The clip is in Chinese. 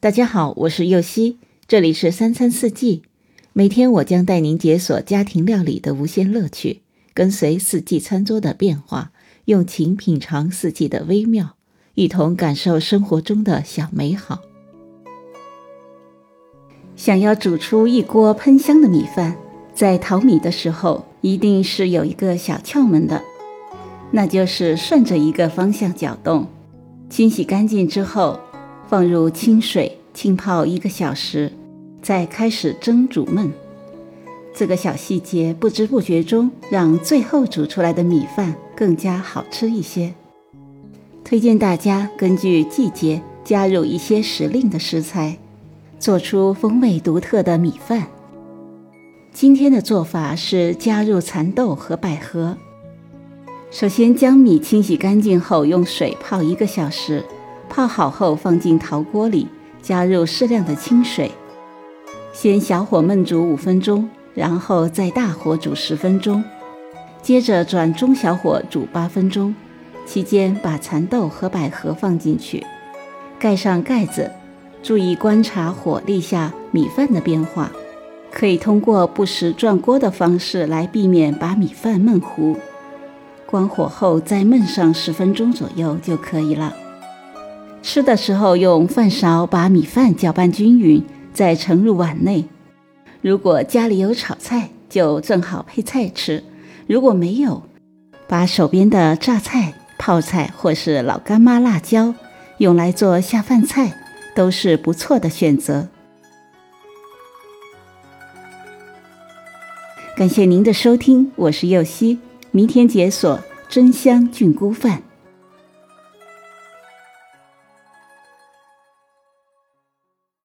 大家好，我是柚希，这里是三餐四季。每天我将带您解锁家庭料理的无限乐趣，跟随四季餐桌的变化，用情品尝四季的微妙，一同感受生活中的小美好。想要煮出一锅喷香的米饭，在淘米的时候一定是有一个小窍门的，那就是顺着一个方向搅动。清洗干净之后，放入清水浸泡1个小时，再开始蒸煮焖。这个小细节不知不觉中让最后煮出来的米饭更加好吃一些。推荐大家根据季节加入一些时令的食材，做出风味独特的米饭。今天的做法是加入蚕豆和百合。首先将米清洗干净后，用水泡1个小时，泡好后放进陶锅里，加入适量的清水，先小火焖煮5分钟，然后再大火煮10分钟，接着转中小火煮8分钟，期间把蚕豆和百合放进去，盖上盖子，注意观察火力下米饭的变化，可以通过不时转锅的方式来避免把米饭焖糊。关火后再焖上10分钟左右就可以了。吃的时候用饭勺把米饭搅拌均匀，再盛入碗内。如果家里有炒菜，就正好配菜吃；如果没有，把手边的榨菜、泡菜或是老干妈辣椒用来做下饭菜，都是不错的选择。感谢您的收听，我是柚希，明天解锁真香菌菇饭。